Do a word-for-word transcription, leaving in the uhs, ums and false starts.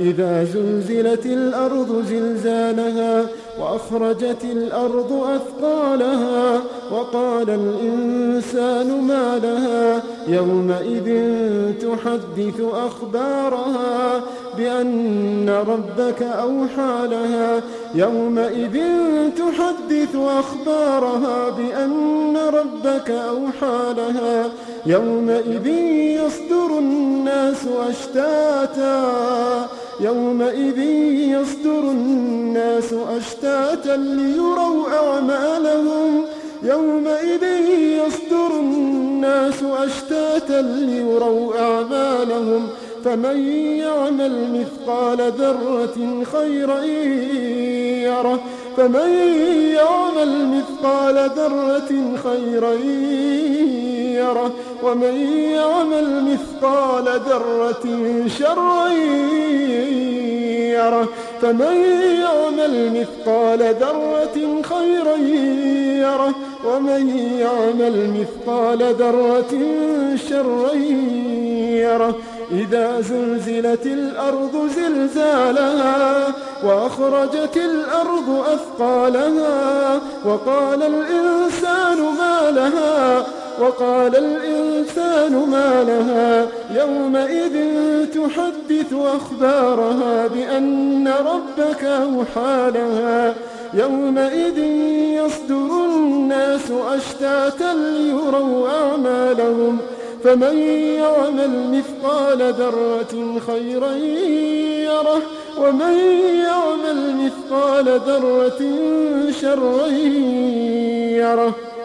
إذا زلزلت الأرض زلزالها وأخرجت الأرض أثقالها وقال الإنسان ما لها يومئذ تحدث أخبارها بأن ربك أوحى لها يومئذ تحدث أخبارها بأن ربك أوحى لها يومئذ يصدر الناس أشتاتا يومئذ يصدر الناس أشتاتا ليروا أعمالهم يومئذ يصدر الناس أشتاتا ليروا أعمالهم فمن يعمل مثقال ذرة خيرا يره فمن يعمل مثقال ذرة خيرا يره ومن يعمل مثقال ذرة شرا يره فمن يعمل مثقال ذرة خيرا يره ومن يعمل مثقال ذرة شرا يره إذا زلزلت الأرض زلزالها وأخرجت الأرض أثقالها وقال الإنسان ما لها وقال الإنسان ما لها يومئذ تحدث أخبارها بأن ربك أوحى لها يومئذ يصدر الناس أشتاتا ليروا أعمالهم فمن يعمل مثقال ذرة خيرا يره ومن يعمل مثقال ذرة شرا يره.